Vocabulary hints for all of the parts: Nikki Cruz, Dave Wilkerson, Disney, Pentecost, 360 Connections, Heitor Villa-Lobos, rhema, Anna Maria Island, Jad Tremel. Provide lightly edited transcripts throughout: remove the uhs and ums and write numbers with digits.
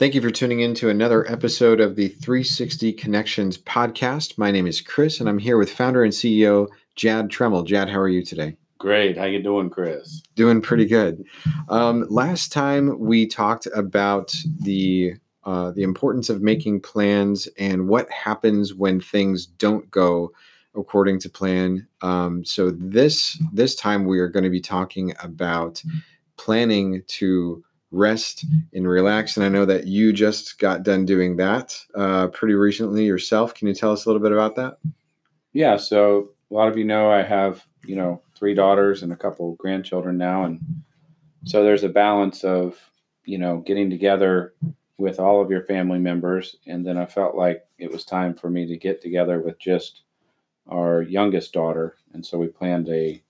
Thank you for tuning in to another episode of the 360 Connections podcast. My name is Chris, and I'm here with founder and CEO Jad Tremel. Jad, how are you today? Great. How you doing, Chris? Doing pretty good. Last time we talked about the importance of making plans and what happens when things don't go according to plan. So this time we are going to be talking about planning to rest and relax. And I know that you just got done doing that pretty recently yourself. Can you tell us a little bit about that? Yeah. So a lot of you know I have, 3 daughters and a couple grandchildren now. And so there's a balance of, getting together with all of your family members. And then I felt like it was time for me to get together with just our youngest daughter. And so we planned a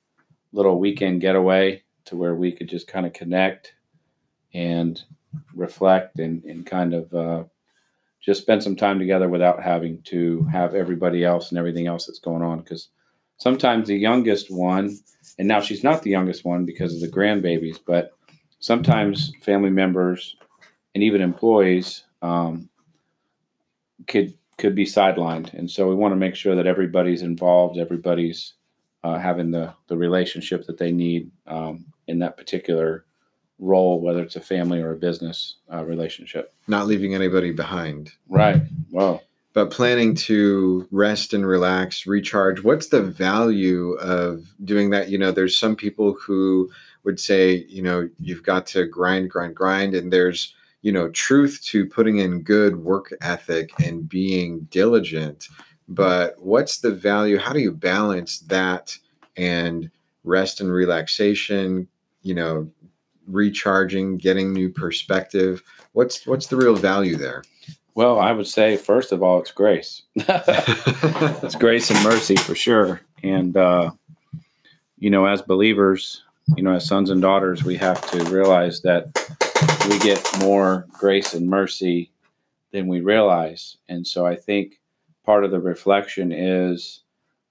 little weekend getaway to where we could just kind of connect and reflect and kind of just spend some time together without having to have everybody else and everything else that's going on. Because sometimes the youngest one, and now she's not the youngest one because of the grandbabies, but sometimes family members and even employees could be sidelined. And so we want to make sure that everybody's involved, everybody's having the relationship that they need in that particular role, whether it's a family or a business relationship. Not leaving anybody behind. Right. Wow. But planning to rest and relax, recharge. What's the value of doing that? There's some people who would say, you've got to grind. And there's, truth to putting in good work ethic and being diligent. But what's the value? How do you balance that and rest and relaxation, recharging, getting new perspective? What's the real value there? Well, I would say, first of all, it's grace. It's grace and mercy for sure. And, as believers, as sons and daughters, we have to realize that we get more grace and mercy than we realize. And so I think part of the reflection is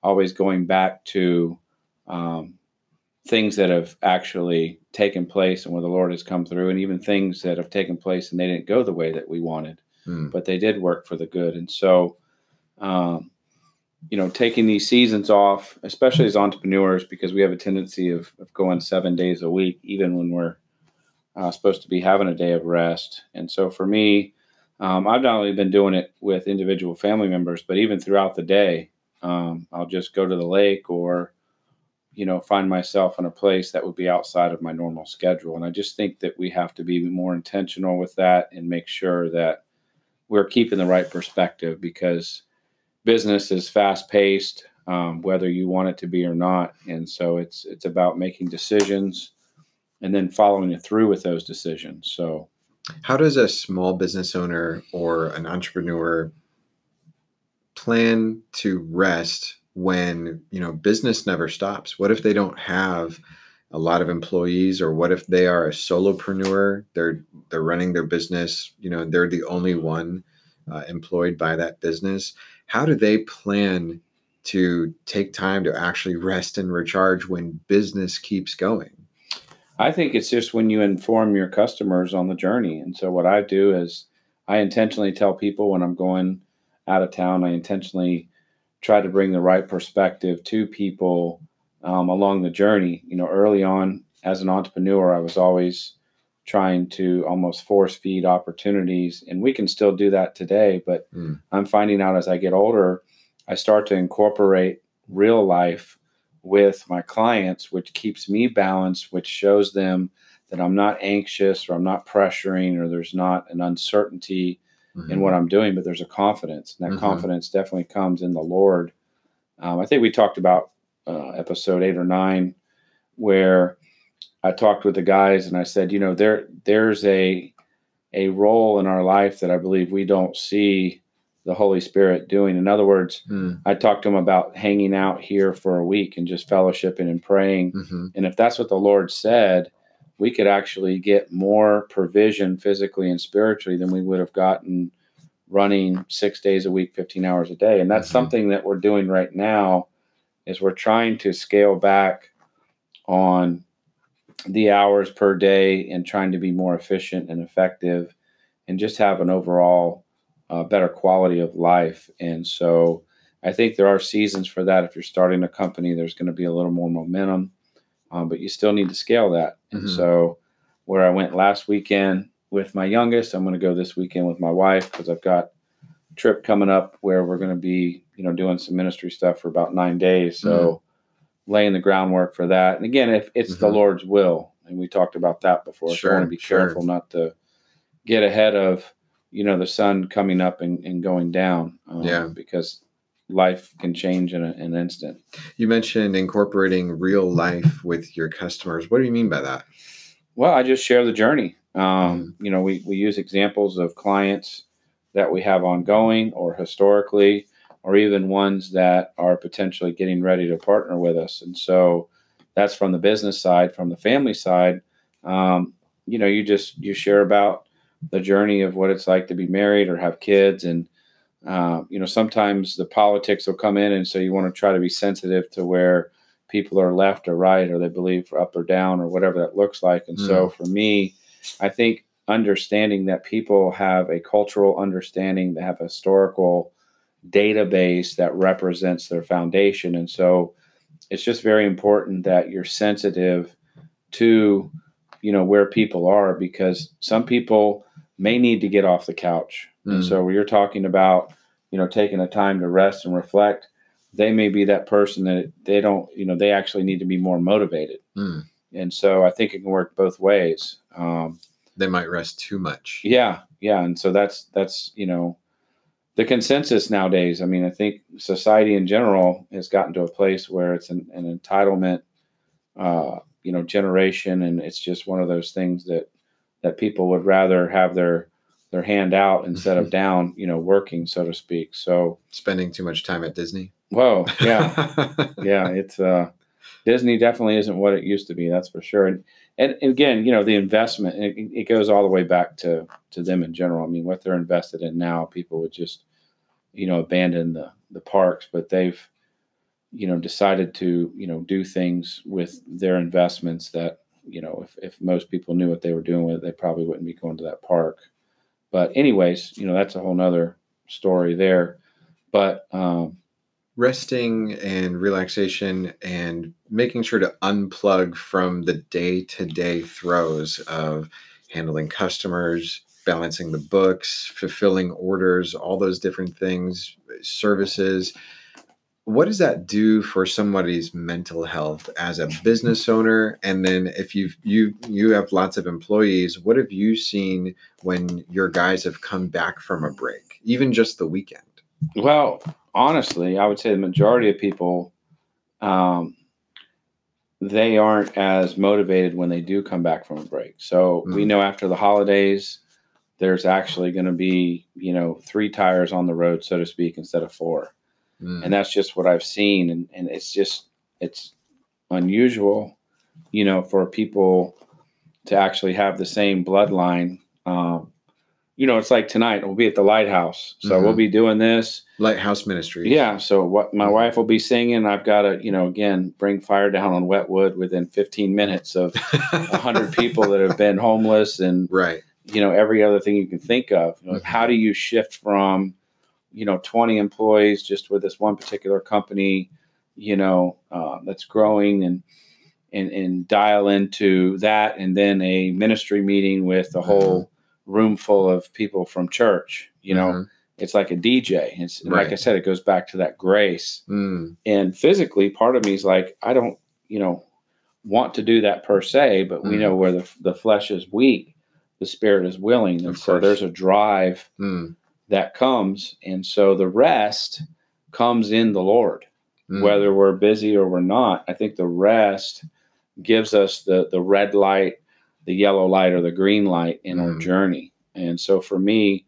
always going back to things that have actually taken place and where the Lord has come through, and even things that have taken place and they didn't go the way that we wanted, but they did work for the good. And so, taking these seasons off, especially as entrepreneurs, because we have a tendency of going 7 days a week, even when we're supposed to be having a day of rest. And so for me, I've not only been doing it with individual family members, but even throughout the day, I'll just go to the lake or find myself in a place that would be outside of my normal schedule. And I just think that we have to be more intentional with that and make sure that we're keeping the right perspective, because business is fast paced, whether you want it to be or not. And so it's about making decisions and then following it through with those decisions. So how does a small business owner or an entrepreneur plan to rest when, business never stops? What if they don't have a lot of employees, or what if they are a solopreneur? They're running their business, they're the only one employed by that business. How do they plan to take time to actually rest and recharge when business keeps going? I think it's just when you inform your customers on the journey. And so what I do is I intentionally tell people when I'm going out of town, I intentionally try to bring the right perspective to people along the journey. Early on as an entrepreneur, I was always trying to almost force feed opportunities, and we can still do that today. But I'm finding out as I get older, I start to incorporate real life with my clients, which keeps me balanced, which shows them that I'm not anxious or I'm not pressuring or there's not an uncertainty in what I'm doing, but there's a confidence, and that confidence definitely comes in the Lord. I think we talked about episode 8 or 9, where I talked with the guys and I said, there's a role in our life that I believe we don't see the Holy Spirit doing. In other words, I talked to them about hanging out here for a week and just fellowshipping and praying. And if that's what the Lord said, we could actually get more provision physically and spiritually than we would have gotten running 6 days a week, 15 hours a day. And that's something that we're doing right now, is we're trying to scale back on the hours per day and trying to be more efficient and effective and just have an overall better quality of life. And so I think there are seasons for that. If you're starting a company, there's going to be a little more momentum, but you still need to scale that. Mm-hmm. And so where I went last weekend with my youngest, I'm going to go this weekend with my wife because I've got a trip coming up where we're going to be, you know, doing some ministry stuff for about 9 days. So mm-hmm. laying the groundwork for that. And again, if it's mm-hmm. the Lord's will, and we talked about that before, sure, so I want to be sure. careful not to get ahead of, you know, the sun coming up and going down, because life can change in an instant. You mentioned incorporating real life with your customers. What do you mean by that? Well, I just share the journey. You know, we use examples of clients that we have ongoing or historically, or even ones that are potentially getting ready to partner with us. And so that's from the business side. From the family side, you know, you share about the journey of what it's like to be married or have kids. And, you know, sometimes the politics will come in. And so you want to try to be sensitive to where people are left or right, or they believe up or down or whatever that looks like. And so for me, I think understanding that people have a cultural understanding, they have a historical database that represents their foundation. And so it's just very important that you're sensitive to, you know, where people are, because some people may need to get off the couch. And so when you're talking about, you know, taking the time to rest and reflect, they may be that person that they don't, you know, they actually need to be more motivated. And so I think it can work both ways. They might rest too much. Yeah. And so that's, you know, the consensus nowadays. I mean, I think society in general has gotten to a place where it's an entitlement, you know, generation. And it's just one of those things that people would rather have their hand out instead of down, you know, working, so to speak. So spending too much time at Disney. Whoa. Yeah. It's, Disney definitely isn't what it used to be. That's for sure. And again, you know, the investment, it goes all the way back to them in general. I mean, what they're invested in now, people would just, you know, abandon the parks, but they've, you know, decided to, you know, do things with their investments that, you know, if most people knew what they were doing with it, they probably wouldn't be going to that park. But anyways, you know, that's a whole nother story there. But, resting and relaxation and making sure to unplug from the day-to-day throes of handling customers, balancing the books, fulfilling orders, all those different things, services. What does that do for somebody's mental health as a business owner? And then if you have lots of employees, what have you seen when your guys have come back from a break, even just the weekend? Well, honestly, I would say the majority of people, they aren't as motivated when they do come back from a break. So we know after the holidays, there's actually going to be, you know, 3 tires on the road, so to speak, instead of 4. And that's just what I've seen. And it's just, it's unusual, you know, for people to actually have the same bloodline. You know, it's like tonight we'll be at the Lighthouse. So we'll be doing this. Lighthouse Ministries. Yeah. So what my wife will be singing, I've got to, you know, again, bring fire down on wet wood within 15 minutes of 100 people that have been homeless and, you know, every other thing you can think of. You know, how do you shift from, you know, 20 employees just with this one particular company, you know, that's growing and dial into that. And then a ministry meeting with the whole room full of people from church, you know, it's like a DJ. It's like I said, it goes back to that grace. And physically part of me is like, I don't, you know, want to do that per se, but we know where the flesh is weak, the spirit is willing. And so there's a drive that comes. And so the rest comes in the Lord, whether we're busy or we're not. I think the rest gives us the red light, the yellow light, or the green light in our journey. And so for me,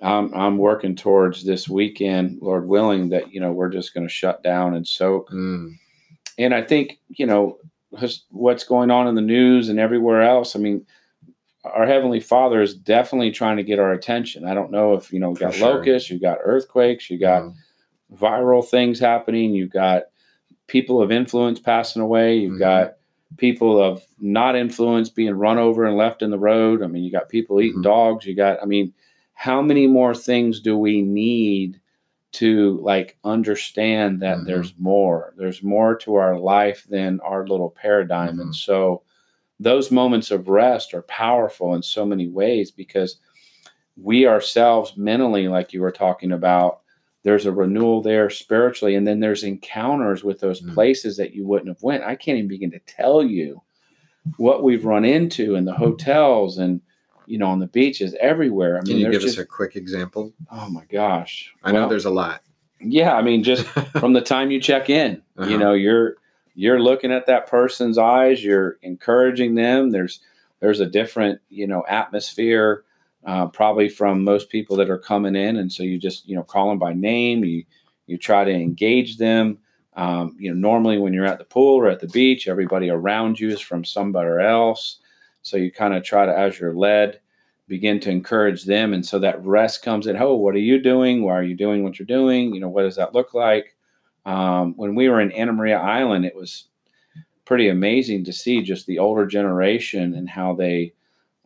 I'm working towards this weekend, Lord willing, that, you know, we're just going to shut down and soak. And I think, you know, what's going on in the news and everywhere else, I mean, our Heavenly Father is definitely trying to get our attention. I don't know if, you know, you got locusts, you got earthquakes, you got viral things happening, you've got people of influence passing away, you've got people of not influence being run over and left in the road. I mean, you got people eating dogs. You got, I mean, how many more things do we need to like understand that there's more to our life than our little paradigm? And so those moments of rest are powerful in so many ways, because we ourselves mentally, like you were talking about, there's a renewal there spiritually. And then there's encounters with those places that you wouldn't have went. I can't even begin to tell you what we've run into in the hotels and, you know, on the beaches everywhere. I mean, can you give us a quick example? Oh my gosh. I know there's a lot. Yeah. I mean, just from the time you check in, you know, you're looking at that person's eyes, you're encouraging them. There's a different, you know, atmosphere, probably from most people that are coming in. And so you just, you know, call them by name, you try to engage them. You know, normally when you're at the pool or at the beach, everybody around you is from somewhere else. So you kind of try to, as you're led, begin to encourage them. And so that rest comes in. Oh, what are you doing? Why are you doing what you're doing? You know, what does that look like? When we were in Anna Maria Island, it was pretty amazing to see just the older generation and how they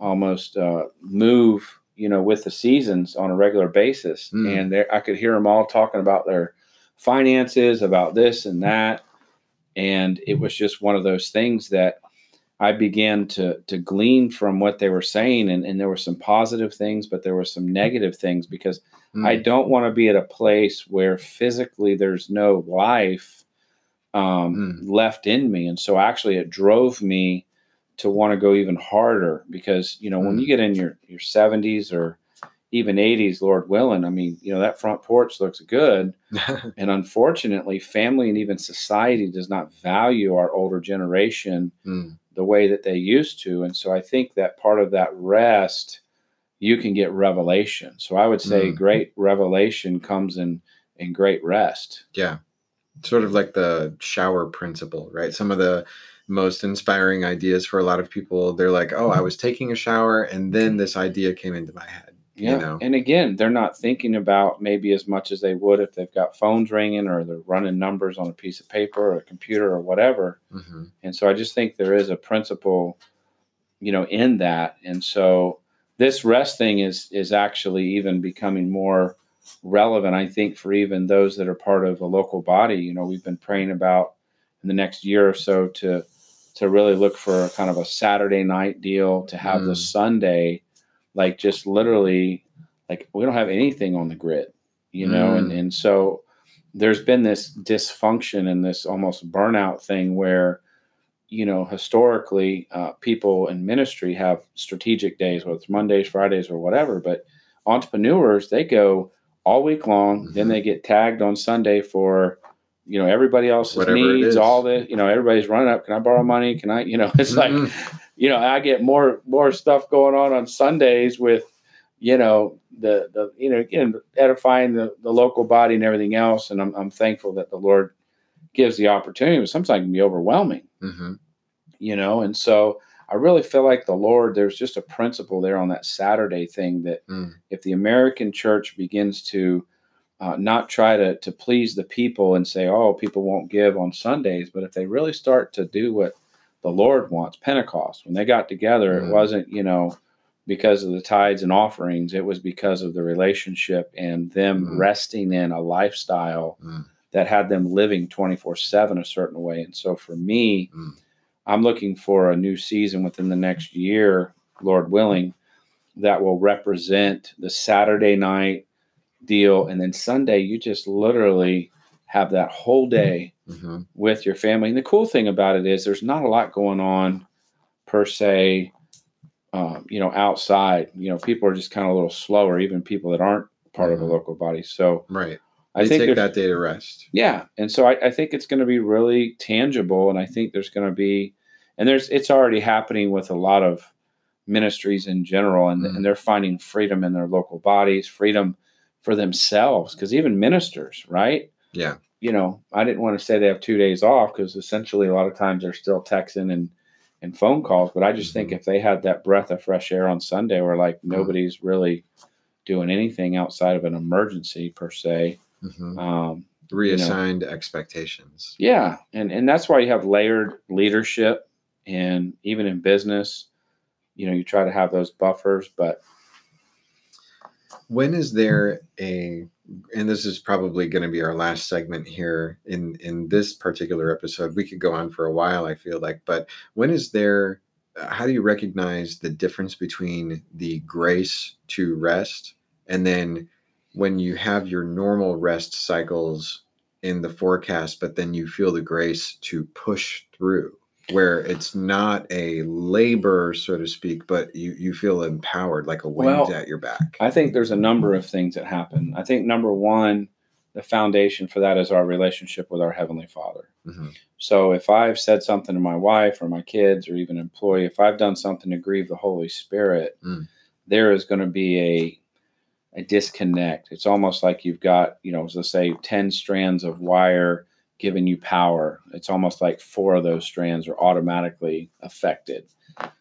almost move, you know, with the seasons on a regular basis. And I could hear them all talking about their finances, about this and that. And it was just one of those things that I began to glean from what they were saying. And there were some positive things, but there were some negative things, because I don't want to be at a place where physically there's no life left in me. And so actually it drove me to want to go even harder, because, you know, when you get in your 70s or even 80s, Lord willing, I mean, you know, that front porch looks good. And unfortunately, family and even society does not value our older generation the way that they used to. And so I think that part of that rest, you can get revelation. So I would say great revelation comes in great rest. Yeah. Sort of like the shower principle, right? Some of the most inspiring ideas for a lot of people, they're like, oh, I was taking a shower and then this idea came into my head. Yeah. You know? And again, they're not thinking about maybe as much as they would if they've got phones ringing or they're running numbers on a piece of paper or a computer or whatever. And so I just think there is a principle, you know, in that. And so this rest thing is actually even becoming more relevant, I think, for even those that are part of a local body. You know, we've been praying about in the next year or so to really look for kind of a Saturday night deal, to have the Sunday, like just literally, like we don't have anything on the grid, you know? And so there's been this dysfunction and this almost burnout thing where, you know, historically people in ministry have strategic days, whether it's Mondays, Fridays or whatever, but entrepreneurs, they go all week long, then they get tagged on Sunday for, you know, everybody else's whatever needs, all the, you know, everybody's running up. Can I borrow money? Can I, you know, it's like, you know, I get more stuff going on Sundays with, you know, the you know, again, edifying the local body and everything else. And I'm thankful that the Lord gives the opportunity, but sometimes it can be overwhelming, you know? And so I really feel like the Lord, there's just a principle there on that Saturday thing that if the American church begins to, not try to please the people and say, oh, people won't give on Sundays. But if they really start to do what the Lord wants, Pentecost, when they got together, it wasn't, you know, because of the tithes and offerings. It was because of the relationship and them resting in a lifestyle that had them living 24/7 a certain way. And so for me, I'm looking for a new season within the next year, Lord willing, that will represent the Saturday night deal. And then Sunday, you just literally have that whole day with your family. And the cool thing about it is there's not a lot going on per se, you know, outside, you know, people are just kind of a little slower, even people that aren't part of a local body. So right. I think take that day to rest. Yeah. And so I think it's going to be really tangible. And I think there's going to be, and there's, it's already happening with a lot of ministries in general, and, and they're finding freedom in their local bodies, freedom for themselves, because even ministers, right? Yeah. You know, I didn't want to say they have 2 days off, because essentially a lot of times they're still texting and phone calls. But I just think if they had that breath of fresh air on Sunday, where like nobody's really doing anything outside of an emergency per se. Reassigned expectations. Yeah. And that's why you have layered leadership. and even in business, you know, you try to have those buffers. But when is there a, and this is probably going to be our last segment here in this particular episode, we could go on for a while, I feel like, but when is there, how do you recognize the difference between the grace to rest and then when you have your normal rest cycles in the forecast, but then you feel the grace to push through, where it's not a labor, so to speak, but you feel empowered, like a wind at your back? I think there's a number of things that happen. I think number one, the foundation for that is our relationship with our Heavenly Father. Mm-hmm. So if I've said something to my wife or my kids or even employee, if I've done something to grieve the Holy Spirit, there is going to be a disconnect. It's almost like you've got, you know, let's say 10 strands of wire giving you power. It's almost like 4 of those strands are automatically affected.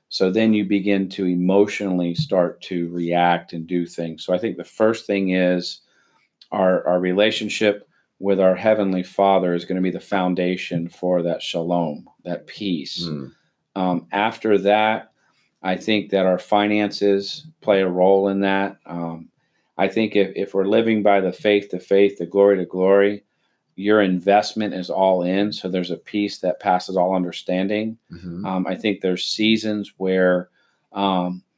So then you begin to emotionally start to react and do things. So I think the first thing is our relationship with our Heavenly Father is going to be the foundation for that shalom, that peace. After that, I think that our finances play a role in that. I think if we're living by the faith to faith, the glory to glory, your investment is all in. So there's a peace that passes all understanding. Mm-hmm. I think there's seasons where our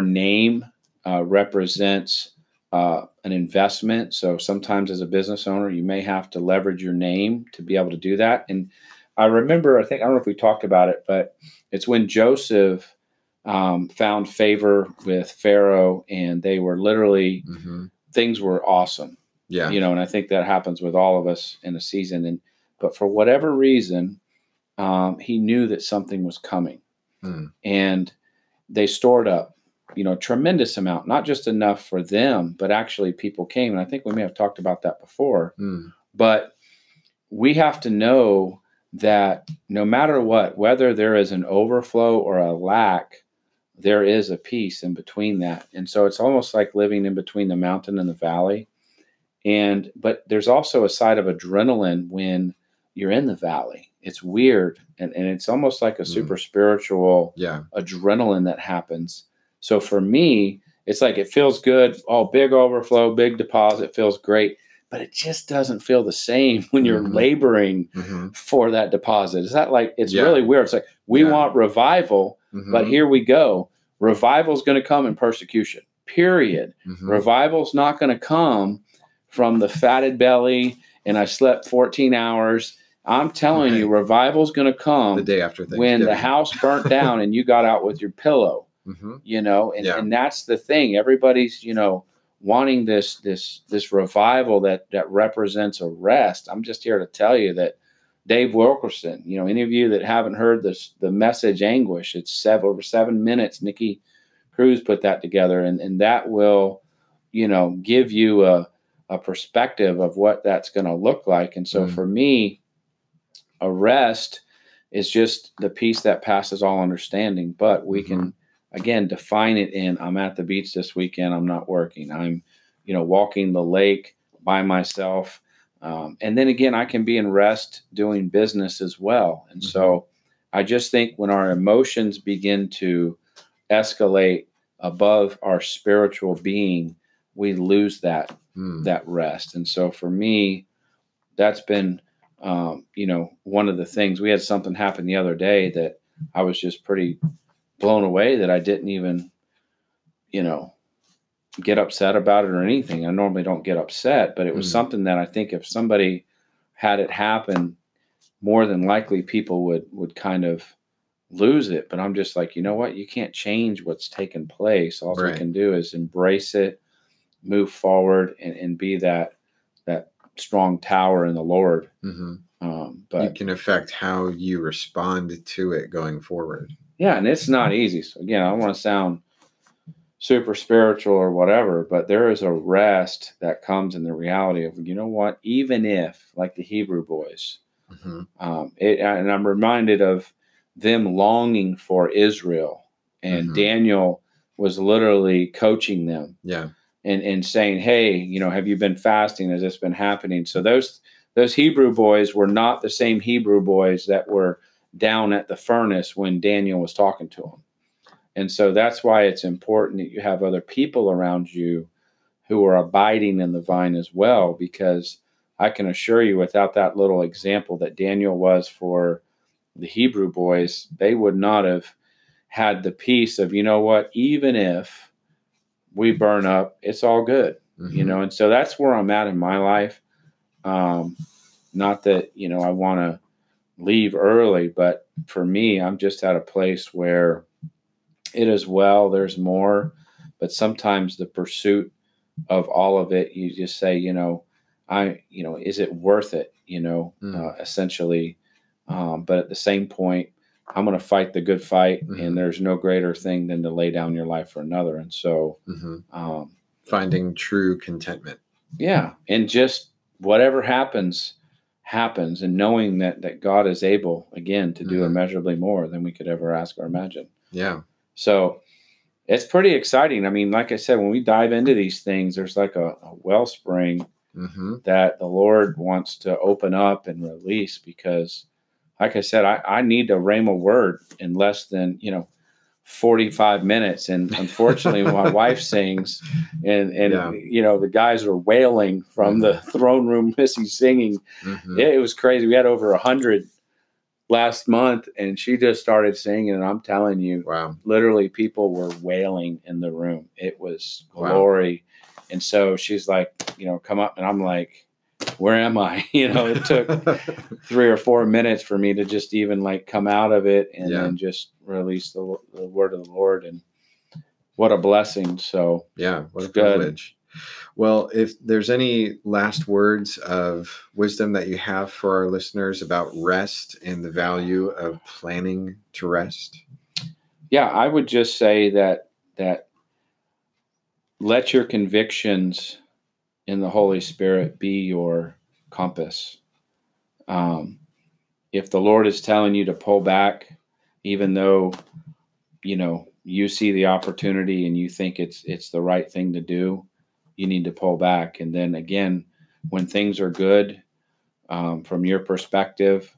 name represents an investment. So sometimes as a business owner, you may have to leverage your name to be able to do that. And I remember, I don't know if we talked about it, but it's when Joseph found favor with Pharaoh, and they were literally, things were awesome. Yeah. You know, and I think that happens with all of us in a season. But for whatever reason, he knew that something was coming, and they stored up, you know, a tremendous amount, not just enough for them, but actually people came. And I think we may have talked about that before, but we have to know that no matter what, whether there is an overflow or a lack, there is a peace in between that. And so it's almost like living in between the mountain and the valley. But there's also a side of adrenaline when you're in the valley. It's weird. And it's almost like a super spiritual adrenaline that happens. So for me, it's like, it feels good. Oh, big overflow, big deposit, feels great. But it just doesn't feel the same when you're laboring for that deposit. It's not like, it's really weird. It's like, we want revival, but here we go. Revival's going to come in persecution, period. Revival's not going to come from the fatted belly and I slept 14 hours. I'm telling you, revival's going to come the day after when the house burnt down and you got out with your pillow, you know, and that's the thing. Everybody's, you know, wanting this revival that represents a rest. I'm just here to tell you that Dave Wilkerson, you know, any of you that haven't heard this, the message Anguish, it's over 7 minutes. Nikki Cruz put that together, and that will, you know, give you a perspective of what that's going to look like. And so for me, a rest is just the peace that passes all understanding, but we can, again, define it in, I'm at the beach this weekend, I'm not working. I'm, you know, walking the lake by myself. And then again, I can be in rest doing business as well. And so I just think when our emotions begin to escalate above our spiritual being, we lose that rest. And so for me, that's been, you know, one of the things. We had something happen the other day that I was just pretty blown away that I didn't even, you know, get upset about it or anything. I normally don't get upset, but it was something that I think if somebody had it happen, more than likely people would kind of lose it. But I'm just like, you know what? You can't change what's taken place. All you can do is embrace it, move forward, and be that strong tower in the Lord. But you can affect how you respond to it going forward. Yeah, and it's not easy. So again, I don't want to sound super spiritual or whatever, but there is a rest that comes in the reality of, you know what, even if, like the Hebrew boys, and I'm reminded of them longing for Israel, and Daniel was literally coaching them and saying, hey, you know, have you been fasting? Has this been happening? So those Hebrew boys were not the same Hebrew boys that were down at the furnace when Daniel was talking to him. And so that's why it's important that you have other people around you who are abiding in the vine as well, because I can assure you without that little example that Daniel was for the Hebrew boys, they would not have had the peace of, you know what, even if we burn up, it's all good, mm-hmm. you know? And so that's where I'm at in my life. Not that, you know, I want to leave early, but for me, I'm just at a place where it is well, there's more, but sometimes the pursuit of all of it, you just say, you know, is it worth it? You know, essentially. But at the same point, I'm going to fight the good fight, mm-hmm. and there's no greater thing than to lay down your life for another. And so, mm-hmm. Finding true contentment. Yeah. And just whatever happens, and knowing that God is able again to do mm-hmm. immeasurably more than we could ever ask or imagine. Yeah. So it's pretty exciting. I mean, like I said, when we dive into these things, there's like a wellspring mm-hmm. that the Lord wants to open up and release, because like I said, I need to rhema word in less than, 45 minutes. And unfortunately, my wife sings and the guys are wailing from mm-hmm. the throne room, Missy singing. Mm-hmm. It was crazy. We had over 100 last month, and she just started singing. And I'm telling you, wow. literally people were wailing in the room. It was glory. Wow. And so she's like, come up. And I'm like, where am I? It took 3 or 4 minutes for me to just even come out of it and then just release the word of the Lord. And what a blessing. So yeah, what a privilege. Well, if there's any last words of wisdom that you have for our listeners about rest and the value of planning to rest. Yeah, I would just say that let your convictions in the Holy Spirit be your compass. If the Lord is telling you to pull back, even though, you see the opportunity and you think it's the right thing to do, you need to pull back. And then again, when things are good, from your perspective,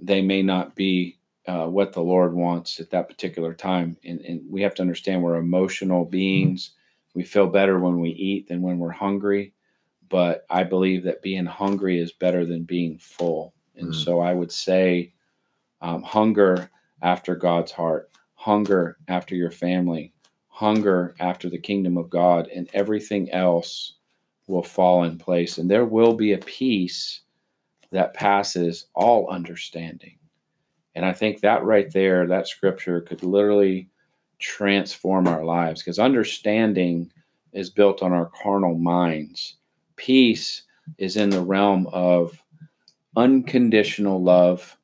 they may not be what the Lord wants at that particular time. And we have to understand we're emotional beings. We feel better when we eat than when we're hungry. But I believe that being hungry is better than being full. And so I would say hunger after God's heart, hunger after your family, hunger after the kingdom of God, and everything else will fall in place. And there will be a peace that passes all understanding. And I think that right there, that scripture could literally transform our lives, because understanding is built on our carnal minds. Peace is in the realm of unconditional love,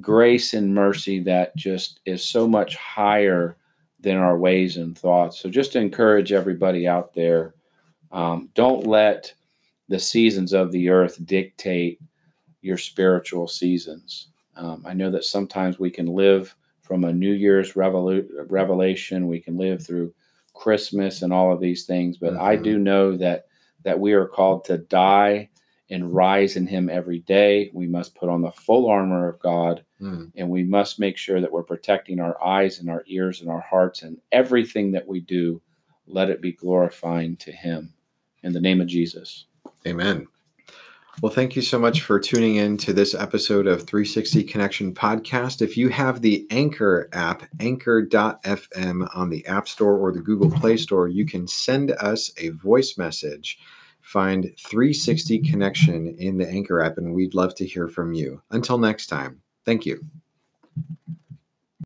grace and mercy that just is so much higher than our ways and thoughts. So just to encourage everybody out there, don't let the seasons of the earth dictate your spiritual seasons. I know that sometimes we can live from a New Year's revelation. We can live through Christmas and all of these things. But mm-hmm. I do know that we are called to die and rise in him every day. We must put on the full armor of God, and we must make sure that we're protecting our eyes and our ears and our hearts, and everything that we do, let it be glorifying to him. In the name of Jesus. Amen. Well, thank you so much for tuning in to this episode of 360 Connection Podcast. If you have the Anchor app, anchor.fm on the App Store or the Google Play Store, you can send us a voice message. Find 360 Connection in the Anchor app, and we'd love to hear from you. Until next time, thank you.